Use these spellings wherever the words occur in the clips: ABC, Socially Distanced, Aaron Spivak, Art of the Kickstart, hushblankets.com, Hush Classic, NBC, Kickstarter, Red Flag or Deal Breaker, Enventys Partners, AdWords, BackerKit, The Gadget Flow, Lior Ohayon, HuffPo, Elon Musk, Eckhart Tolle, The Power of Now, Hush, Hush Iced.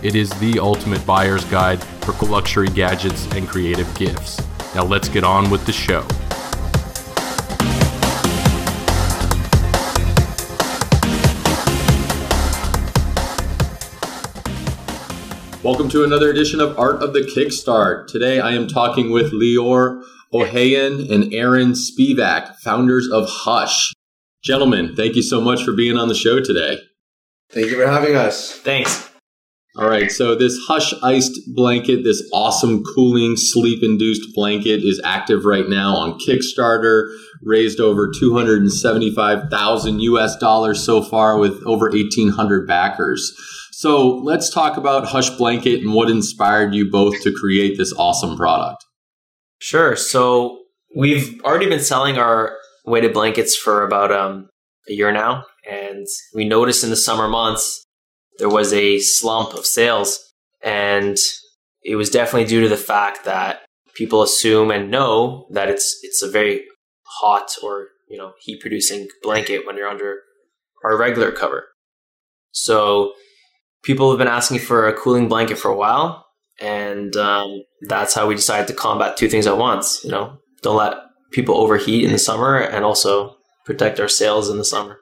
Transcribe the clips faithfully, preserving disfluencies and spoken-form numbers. It is the ultimate buyer's guide for luxury gadgets and creative gifts. Now let's get on with the show. Welcome to another edition of Art of the Kickstart. Today I am talking with Lior Ohayon and Aaron Spivak, founders of Hush. Gentlemen, thank you so much for being on the show today. Thank you for having us. Thanks. All right, so this Hush Iced blanket, this awesome cooling sleep-induced blanket, is active right now on Kickstarter, raised over two hundred seventy-five thousand U S dollars so far with over eighteen hundred backers. So let's talk about Hush Blanket and what inspired you both to create this awesome product. Sure. So we've already been selling our weighted blankets for about um, a year now. And we noticed in the summer months, there was a slump of sales. And it was definitely due to the fact that people assume and know that it's it's a very hot or, you know, heat-producing blanket when you're under our regular cover. So people have been asking for a cooling blanket for a while. And um, that's how we decided to combat two things at once. You know, don't let people overheat in the summer and also protect our sales in the summer.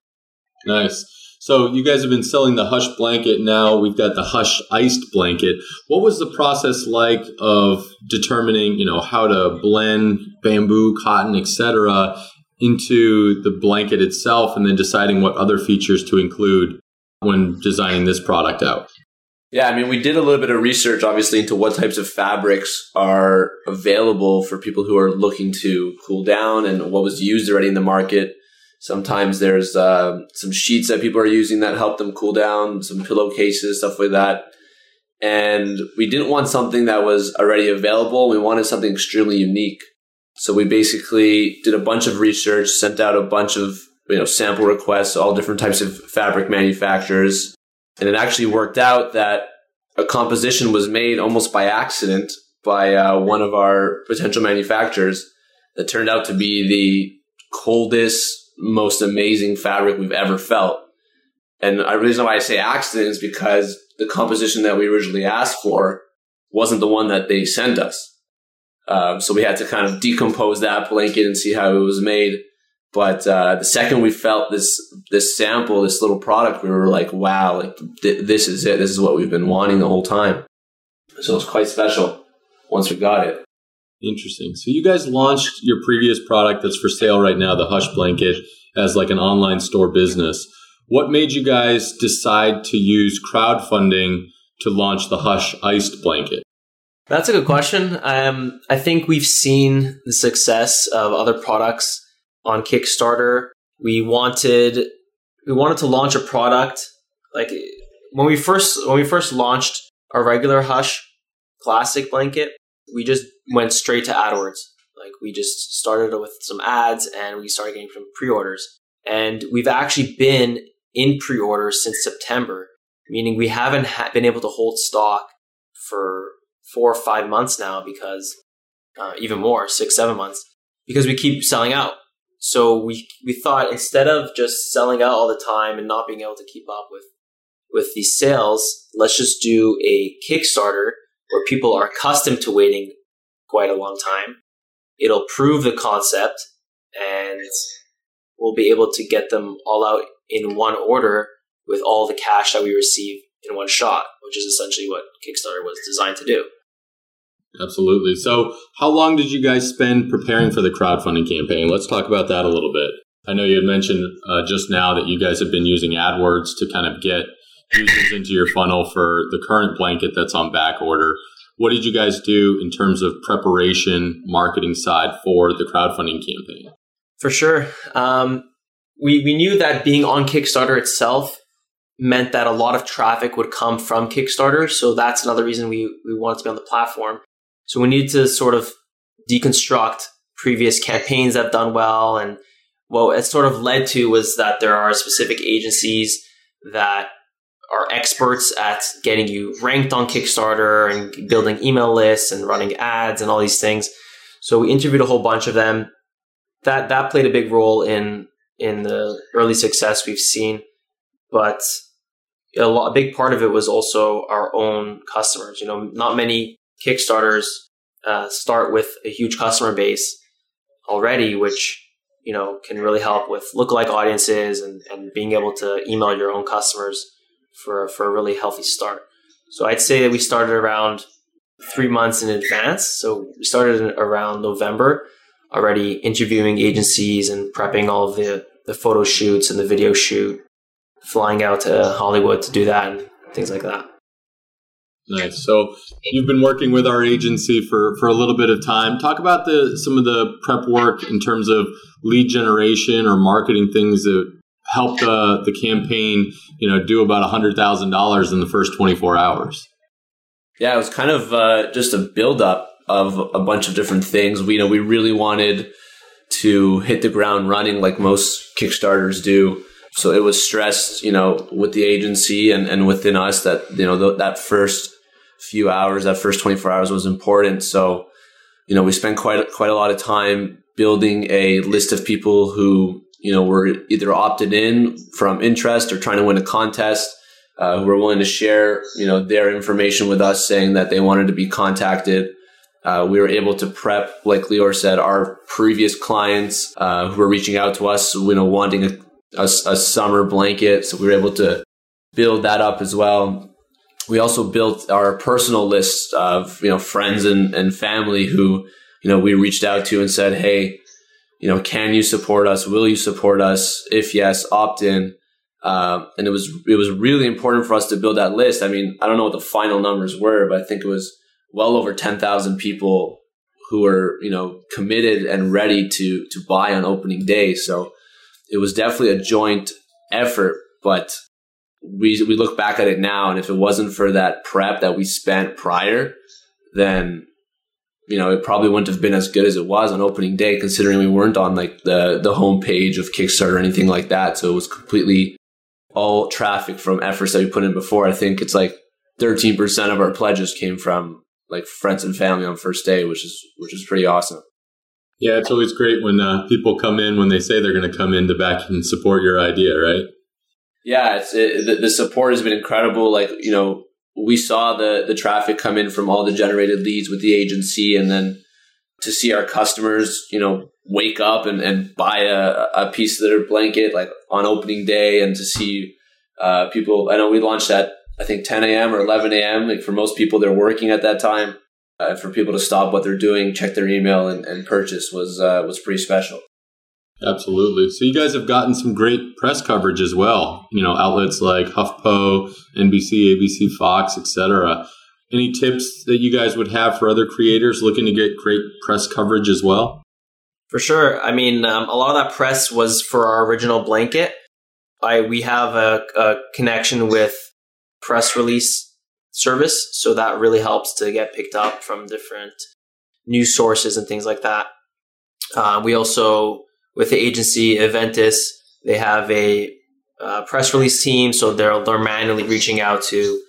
Nice. So you guys have been selling the Hush blanket. Now we've got the Hush Iced blanket. What was the process like of determining, you know, how to blend bamboo, cotton, et cetera into the blanket itself, and then deciding what other features to include when designing this product out? Yeah, I mean, we did a little bit of research, obviously, into what types of fabrics are available for people who are looking to cool down and what was used already in the market. Sometimes there's uh, some sheets that people are using that help them cool down, some pillowcases, stuff like that. And we didn't want something that was already available. We wanted something extremely unique. So we basically did a bunch of research, sent out a bunch of, you know, sample requests, all different types of fabric manufacturers. And it actually worked out that a composition was made almost by accident by uh, one of our potential manufacturers that turned out to be the coldest, most amazing fabric we've ever felt. And the reason why I say accident is because the composition that we originally asked for wasn't the one that they sent us. Um, so we had to kind of decompose that blanket and see how it was made. But uh, the second we felt this this sample, this little product, we were like, wow, like th- this is it. This is what we've been wanting the whole time. So it was quite special once we got it. Interesting. So you guys launched your previous product that's for sale right now, the Hush Blanket, as like an online store business. What made you guys decide to use crowdfunding to launch the Hush Iced Blanket? That's a good question. Um, I think we've seen the success of other products on Kickstarter. We wanted we wanted to launch a product. Like when we first when we first launched our regular Hush Classic blanket, we just went straight to AdWords. Like we just started with some ads and we started getting some pre-orders. And we've actually been in pre-orders since September, meaning we haven't ha- been able to hold stock for four or five months now, because uh, even more, six, seven months, because we keep selling out. So we we thought, instead of just selling out all the time and not being able to keep up with with these sales, let's just do a Kickstarter where people are accustomed to waiting quite a long time. It'll prove the concept and we'll be able to get them all out in one order with all the cash that we receive in one shot, which is essentially what Kickstarter was designed to do. Absolutely. So how long did you guys spend preparing for the crowdfunding campaign? Let's talk about that a little bit. I know you had mentioned uh, just now that you guys have been using AdWords to kind of get users into your funnel for the current blanket that's on back order. What did you guys do in terms of preparation, marketing side for the crowdfunding campaign? For sure. Um, we, we knew that being on Kickstarter itself meant that a lot of traffic would come from Kickstarter. So that's another reason we, we wanted to be on the platform. So we needed to sort of deconstruct previous campaigns that have done well. And what it sort of led to was that there are specific agencies that are experts at getting you ranked on Kickstarter and building email lists and running ads and all these things. So we interviewed a whole bunch of them. That that played a big role in in the early success we've seen. But a, lot, a big part of it was also our own customers. You know, not many Kickstarters uh, start with a huge customer base already, which, you know, can really help with lookalike audiences and, and being able to email your own customers for, for a really healthy start. So I'd say that we started around three months in advance. So we started in around November already interviewing agencies and prepping all of the, the photo shoots and the video shoot, flying out to Hollywood to do that and things like that. Nice. So you've been working with our agency for, for a little bit of time. Talk about the some of the prep work in terms of lead generation or marketing things that helped uh, the campaign, you know, do about one hundred thousand dollars in the first twenty-four hours. Yeah, it was kind of uh, just a buildup of a bunch of different things. We, you know, we really wanted to hit the ground running like most Kickstarters do. So it was stressed, you know, with the agency and, and within us that, you know, th- that first few hours, that first twenty-four hours was important. So, you know, we spent quite a, quite a lot of time building a list of people who, you know, were either opted in from interest or trying to win a contest, uh, who were willing to share, you know, their information with us saying that they wanted to be contacted. Uh, we were able to prep, like Lior said, our previous clients uh, who were reaching out to us, you know, wanting a A, a summer blanket. So we were able to build that up as well. We also built our personal list of, you know, friends and, and family who, you know, we reached out to and said, hey, you know, can you support us? Will you support us? If yes, opt in. Uh, and it was, it was really important for us to build that list. I mean, I don't know what the final numbers were, but I think it was well over ten thousand people who were, you know, committed and ready to, to buy on opening day. So it was definitely a joint effort, but we we look back at it now, and if it wasn't for that prep that we spent prior, then, you know, it probably wouldn't have been as good as it was on opening day, considering we weren't on like the, the homepage of Kickstarter or anything like that. So it was completely all traffic from efforts that we put in before. I think it's like thirteen percent of our pledges came from like friends and family on first day, which is which is pretty awesome. Yeah, it's always great when uh, people come in when they say they're going to come in to back and support your idea, right? Yeah, it's, it, the, the support has been incredible. Like, you know, we saw the the traffic come in from all the generated leads with the agency, and then to see our customers, you know, wake up and, and buy a, a piece of their blanket like on opening day, and to see uh, people. I know we launched at I think ten a.m. or eleven a.m. Like for most people, they're working at that time. Uh, for people to stop what they're doing, check their email, and, and purchase was uh, was pretty special. Absolutely. So you guys have gotten some great press coverage as well. You know, outlets like HuffPo, N B C, A B C, Fox, et cetera. Any tips that you guys would have for other creators looking to get great press coverage as well? For sure. I mean, um, a lot of that press was for our original blanket. I we have a, a connection with press release service, so that really helps to get picked up from different news sources and things like that. Uh, we also, with the agency Enventys, they have a uh, press release team, so they're they're manually reaching out to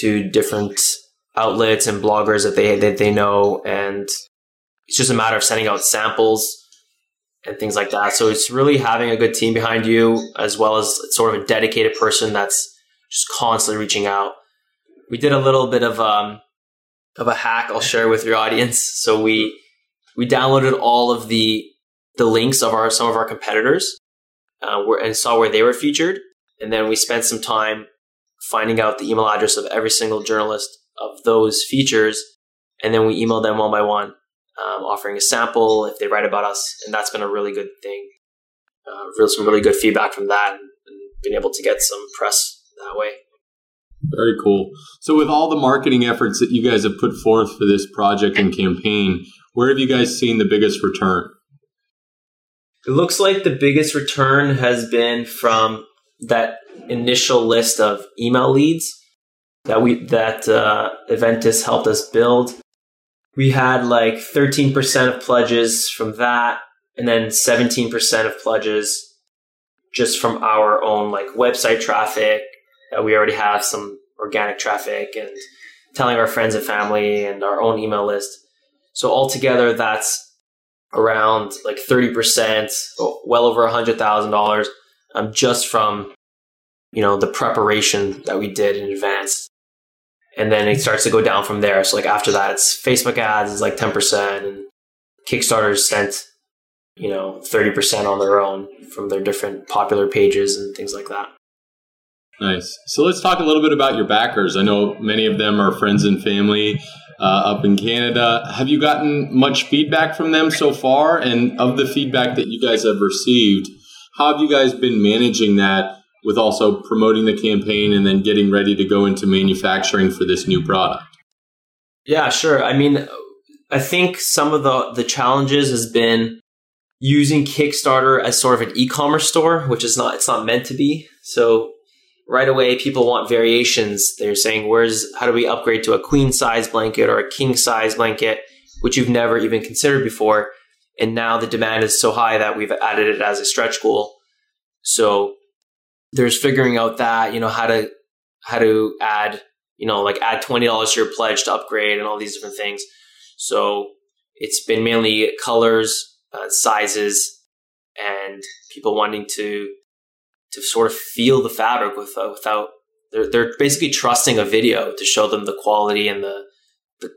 to different outlets and bloggers that they that they know, and it's just a matter of sending out samples and things like that. So it's really having a good team behind you, as well as sort of a dedicated person that's just constantly reaching out. We did a little bit of um, of a hack I'll share with your audience. So we we downloaded all of the the links of our some of our competitors uh, where, and saw where they were featured. And then we spent some time finding out the email address of every single journalist of those features And then we email them one by one, um, offering a sample if they write about us. And that's been a really good thing. Uh, really, some really good feedback from that, and being able to get some press that way. Very cool. So with all the marketing efforts that you guys have put forth for this project and campaign, where have you guys seen the biggest return? It looks like the biggest return has been from that initial list of email leads that we that uh, Enventys helped us build. We had like thirteen percent of pledges from that, and then seventeen percent of pledges just from our own like website traffic. Uh, we already have some organic traffic and telling our friends and family and our own email list. So altogether, that's around like thirty percent, well over one hundred thousand dollars um, just from, you know, the preparation that we did in advance. And then it starts to go down from there. So like after that, it's Facebook ads is like ten percent, and Kickstarter sent, you know, thirty percent on their own from their different popular pages and things like that. Nice. So let's talk a little bit about your backers. I know many of them are friends and family uh, up in Canada. Have you gotten much feedback from them so far? And of the feedback that you guys have received, how have you guys been managing that with also promoting the campaign and then getting ready to go into manufacturing for this new product? Yeah, sure. I mean, I think some of the, the challenges has been using Kickstarter as sort of an e-commerce store, which is not, it's not meant to be. So right away, people want variations. They're saying, "Where's how do we upgrade to a queen size blanket or a king size blanket, which you've never even considered before?" And now the demand is so high that we've added it as a stretch goal. So there's figuring out that, you know, how to how to add, you know, like add twenty dollars to your pledge to upgrade and all these different things. So it's been mainly colors, uh, sizes, and people wanting to. to sort of feel the fabric with, uh, without, they're, they're basically trusting a video to show them the quality and the the,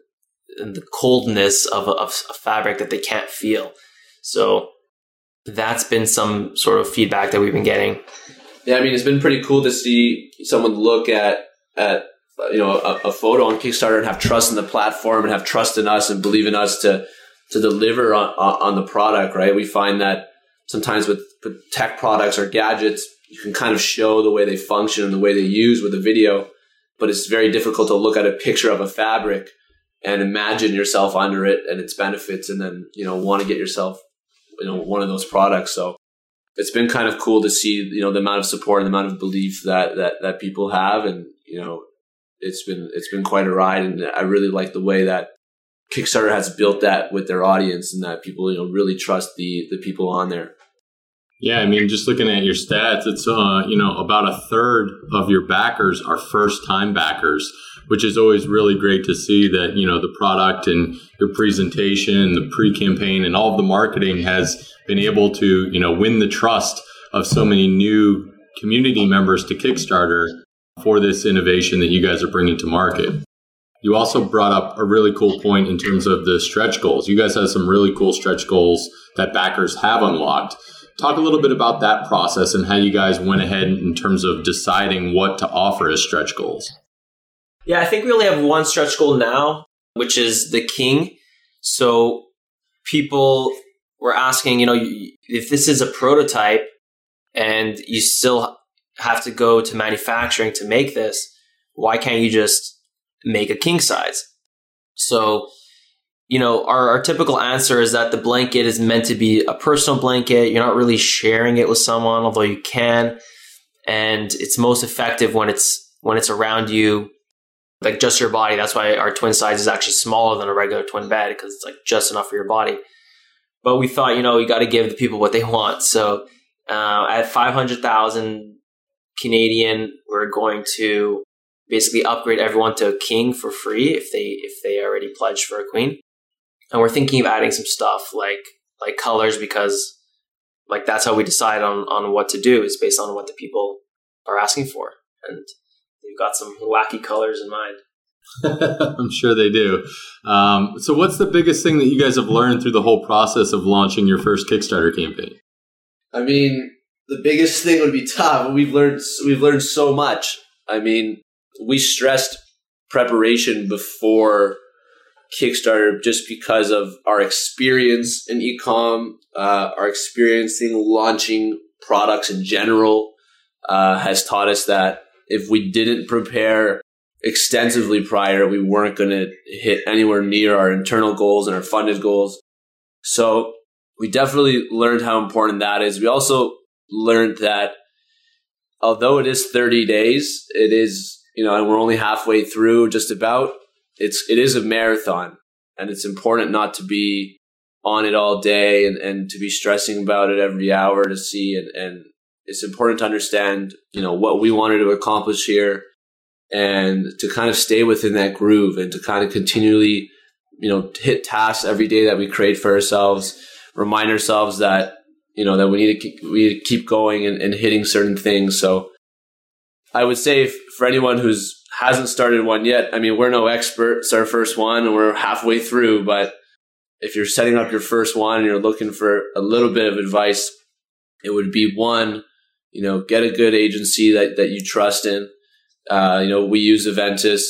and the coldness of a, of a fabric that they can't feel. So that's been some sort of feedback that we've been getting. Yeah, I mean, it's been pretty cool to see someone look at, at you know, a, a photo on Kickstarter and have trust in the platform and have trust in us and believe in us to to deliver on, on the product, right? We find that sometimes with, with tech products or gadgets, you can kind of show the way they function and the way they use with a video, but it's very difficult to look at a picture of a fabric and imagine yourself under it and its benefits, and then, you know, want to get yourself, you know, one of those products. So it's been kind of cool to see, you know, the amount of support and the amount of belief that, that, that people have. And, you know, it's been, it's been quite a ride. And I really like the way that Kickstarter has built that with their audience, and that people, you know, really trust the, the people on there. Yeah, I mean, just looking at your stats, it's, uh, you know, about a third of your backers are first-time backers, which is always really great to see that, you know, the product and your presentation, the pre-campaign and all of the marketing has been able to, you know, win the trust of so many new community members to Kickstarter for this innovation that you guys are bringing to market. You also brought up a really cool point in terms of the stretch goals. You guys have some really cool stretch goals that backers have unlocked. Talk a little bit about that process and how you guys went ahead in terms of deciding what to offer as stretch goals. Yeah, I think we only have one stretch goal now, which is the king. So people were asking, you know, if this is a prototype and you still have to go to manufacturing to make this, why can't you just make a king size? So you know, our, our typical answer is that the blanket is meant to be a personal blanket. You're not really sharing it with someone, although you can. And it's most effective when it's when it's around you, like just your body. That's why our twin size is actually smaller than a regular twin bed, because it's like just enough for your body. But we thought, you know, you got to give the people what they want. So uh, at five hundred thousand Canadian, we're going to basically upgrade everyone to a king for free if they if they already pledged for a queen. And we're thinking of adding some stuff like like colors, because like that's how we decide on, on what to do, is based on what the people are asking for. And they've got some wacky colors in mind. I'm sure they do. Um, so what's the biggest thing that you guys have learned through the whole process of launching your first Kickstarter campaign? I mean, the biggest thing would be tough. We've learned we've learned so much. I mean, we stressed preparation before Kickstarter just because of our experience in e-com, uh, our experience in launching products in general uh, has taught us that if we didn't prepare extensively prior, we weren't going to hit anywhere near our internal goals and our funded goals. So we definitely learned how important that is. We also learned that although it is thirty days, it is, you know, and we're only halfway through just about, it's, it is a marathon, and it's important not to be on it all day and, and to be stressing about it every hour to see. And, and it's important to understand, you know, what we wanted to accomplish here and to kind of stay within that groove and to kind of continually, you know, hit tasks every day that we create for ourselves, remind ourselves that, you know, that we need to keep, we need to keep going and, and hitting certain things. So I would say if, for anyone who's hasn't started one yet, I mean, we're no experts, our first one, and we're halfway through. But if you're setting up your first one and you're looking for a little bit of advice, it would be one, you know, get a good agency that, that you trust in. Uh, you know, we use Enventys.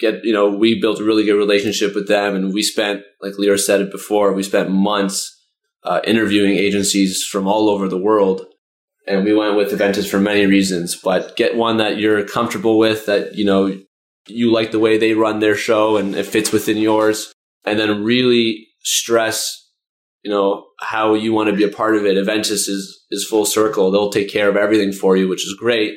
Get, you know, we built a really good relationship with them, and we spent, like Lior said it before, we spent months uh, interviewing agencies from all over the world. And we went with Enventys for many reasons, but get one that you're comfortable with, that, you know, you like the way they run their show and it fits within yours. And then really stress, you know, how you want to be a part of it. Enventys is, is full circle. They'll take care of everything for you, which is great.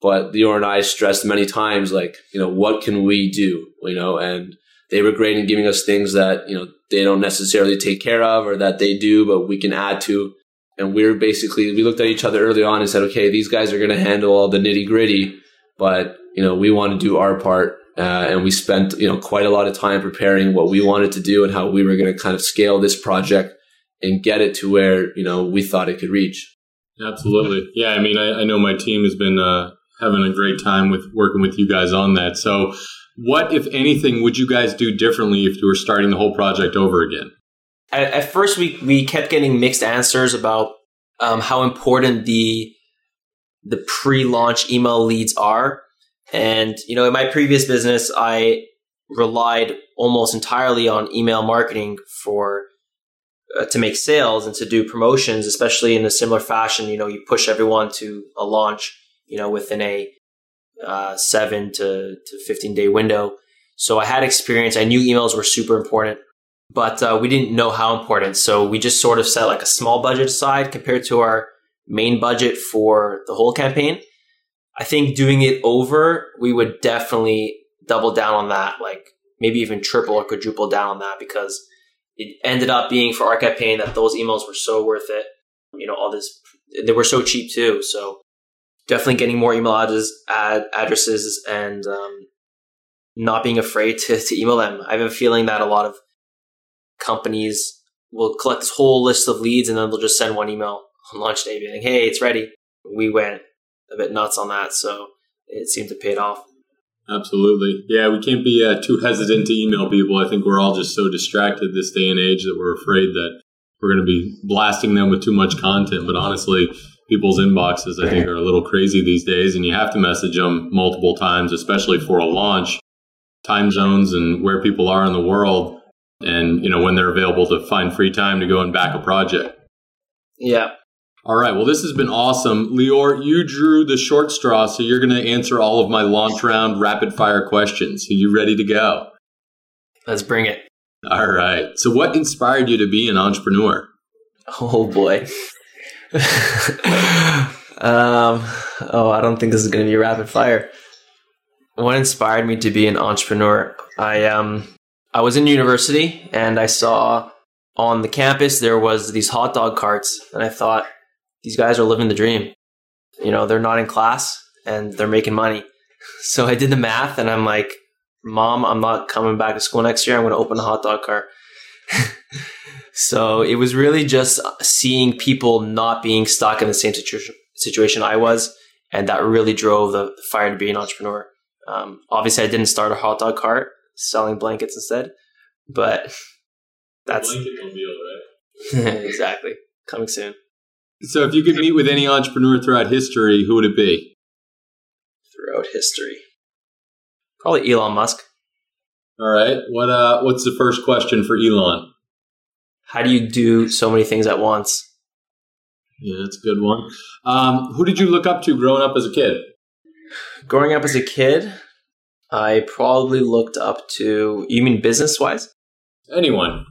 But Lior and I stressed many times, like, you know, what can we do? You know, and they were great in giving us things that, you know, they don't necessarily take care of or that they do, but we can add to. And we were basically, we looked at each other early on and said, okay, these guys are going to handle all the nitty gritty, but, you know, we want to do our part. Uh, and we spent, you know, quite a lot of time preparing what we wanted to do and how we were going to kind of scale this project and get it to where, you know, we thought it could reach. Absolutely. Yeah. I mean, I, I know my team has been uh, having a great time with working with you guys on that. So what, if anything, would you guys do differently if you were starting the whole project over again? At first, we, we kept getting mixed answers about um, how important the the pre-launch email leads are. And, you know, in my previous business, I relied almost entirely on email marketing for uh, to make sales and to do promotions, especially in a similar fashion. You know, you push everyone to a launch, you know, within a uh, seven to fifteen day window. So I had experience. I knew emails were super important. But uh, we didn't know how important. So we just sort of set like a small budget aside compared to our main budget for the whole campaign. I think doing it over, we would definitely double down on that, like maybe even triple or quadruple down on that, because it ended up being for our campaign that those emails were so worth it. You know, all this, they were so cheap too. So definitely getting more email addresses, ad, addresses and um, not being afraid to, to email them. I've been feeling that a lot of companies will collect this whole list of leads and then they'll just send one email on launch day being, hey, it's ready. We went a bit nuts on that. So it seemed to pay it off. Absolutely. Yeah, we can't be uh, too hesitant to email people. I think we're all just so distracted this day and age that we're afraid that we're going to be blasting them with too much content. But honestly, people's inboxes, I think, are a little crazy these days. And you have to message them multiple times, especially for a launch. Time zones and where people are in the world. And, you know, when they're available to find free time to go and back a project. Yeah. All right. Well, this has been awesome. Lior, you drew the short straw, so you're going to answer all of my launch round rapid fire questions. Are you ready to go? Let's bring it. All right. So what inspired you to be an entrepreneur? Oh, boy. um, oh, I don't think this is going to be rapid fire. What inspired me to be an entrepreneur? I, um... I was in university and I saw on the campus there was these hot dog carts and I thought, these guys are living the dream. You know, they're not in class and they're making money. So I did the math and I'm like, Mom, I'm not coming back to school next year. I'm going to open a hot dog cart. So it was really just seeing people not being stuck in the same situ- situation I was. And that really drove the fire to be an entrepreneur. Um, obviously, I didn't start a hot dog cart. Selling blankets instead, but that's deal, right? Exactly coming soon. So, if you could meet with any entrepreneur throughout history, who would it be? Throughout history, probably Elon Musk. All right. What uh? What's the first question for Elon? How do you do so many things at once? Yeah, that's a good one. Um, who did you look up to growing up as a kid? Growing up as a kid, I probably looked up to, you mean business-wise? Anyone.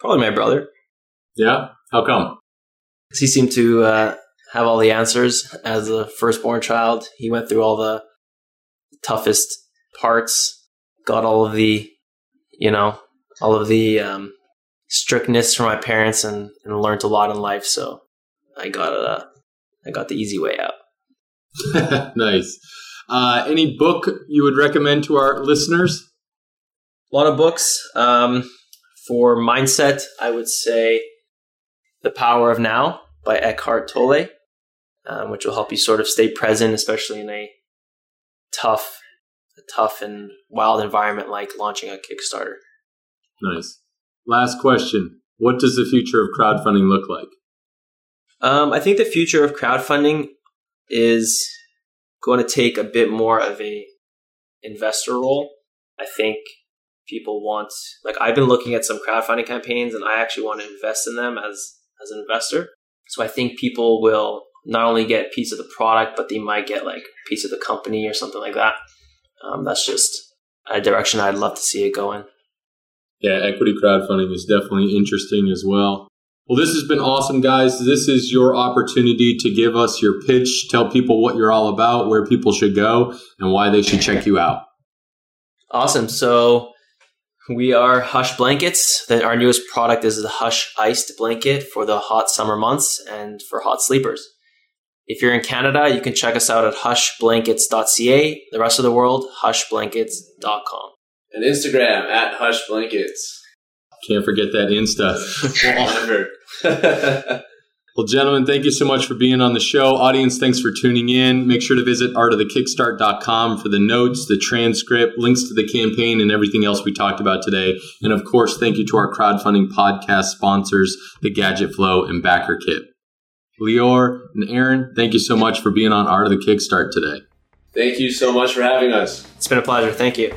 Probably my brother. Yeah? How come? Because he seemed to uh, have all the answers as a firstborn child. He went through all the toughest parts, got all of the, you know, all of the um, strictness from my parents and, and learned a lot in life, so... I got uh, I got the easy way out. Nice. Uh, any book you would recommend to our listeners? A lot of books. Um, for mindset, I would say The Power of Now by Eckhart Tolle, um, which will help you sort of stay present, especially in a tough, a tough and wild environment like launching a Kickstarter. Nice. Last question. What does the future of crowdfunding look like? Um, I think the future of crowdfunding is going to take a bit more of a investor role. I think people want, like I've been looking at some crowdfunding campaigns and I actually want to invest in them as, as an investor. So I think people will not only get a piece of the product, but they might get like a piece of the company or something like that. Um, that's just a direction I'd love to see it go in. Yeah, equity crowdfunding is definitely interesting as well. Well, this has been awesome, guys. This is your opportunity to give us your pitch, tell people what you're all about, where people should go, and why they should check you out. Awesome. So we are Hush Blankets. Then our newest product is the Hush Iced blanket for the hot summer months and for hot sleepers. If you're in Canada, you can check us out at hush blankets dot c a. The rest of the world, hush blankets dot com. And Instagram at hushblankets. Can't forget that Insta. Well, gentlemen, thank you so much for being on the show. Audience, thanks for tuning in. Make sure to visit art of the kickstart dot com for the notes, the transcript, links to the campaign, and everything else we talked about today. And, of course, thank you to our crowdfunding podcast sponsors, The Gadget Flow and BackerKit. Lior and Aaron, thank you so much for being on Art of the Kickstart today. Thank you so much for having us. It's been a pleasure. Thank you.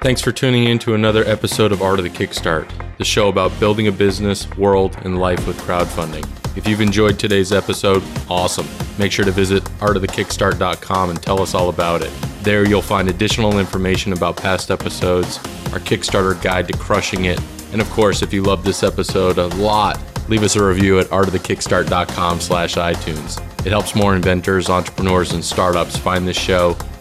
Thanks for tuning in to another episode of Art of the Kickstart, the show about building a business, world, and life with crowdfunding. If you've enjoyed today's episode, awesome. Make sure to visit art of the kickstart dot com and tell us all about it. There you'll find additional information about past episodes, our Kickstarter guide to crushing it, and of course, if you love this episode a lot, leave us a review at art of the kickstart dot com slash iTunes. It helps more inventors, entrepreneurs, and startups find this show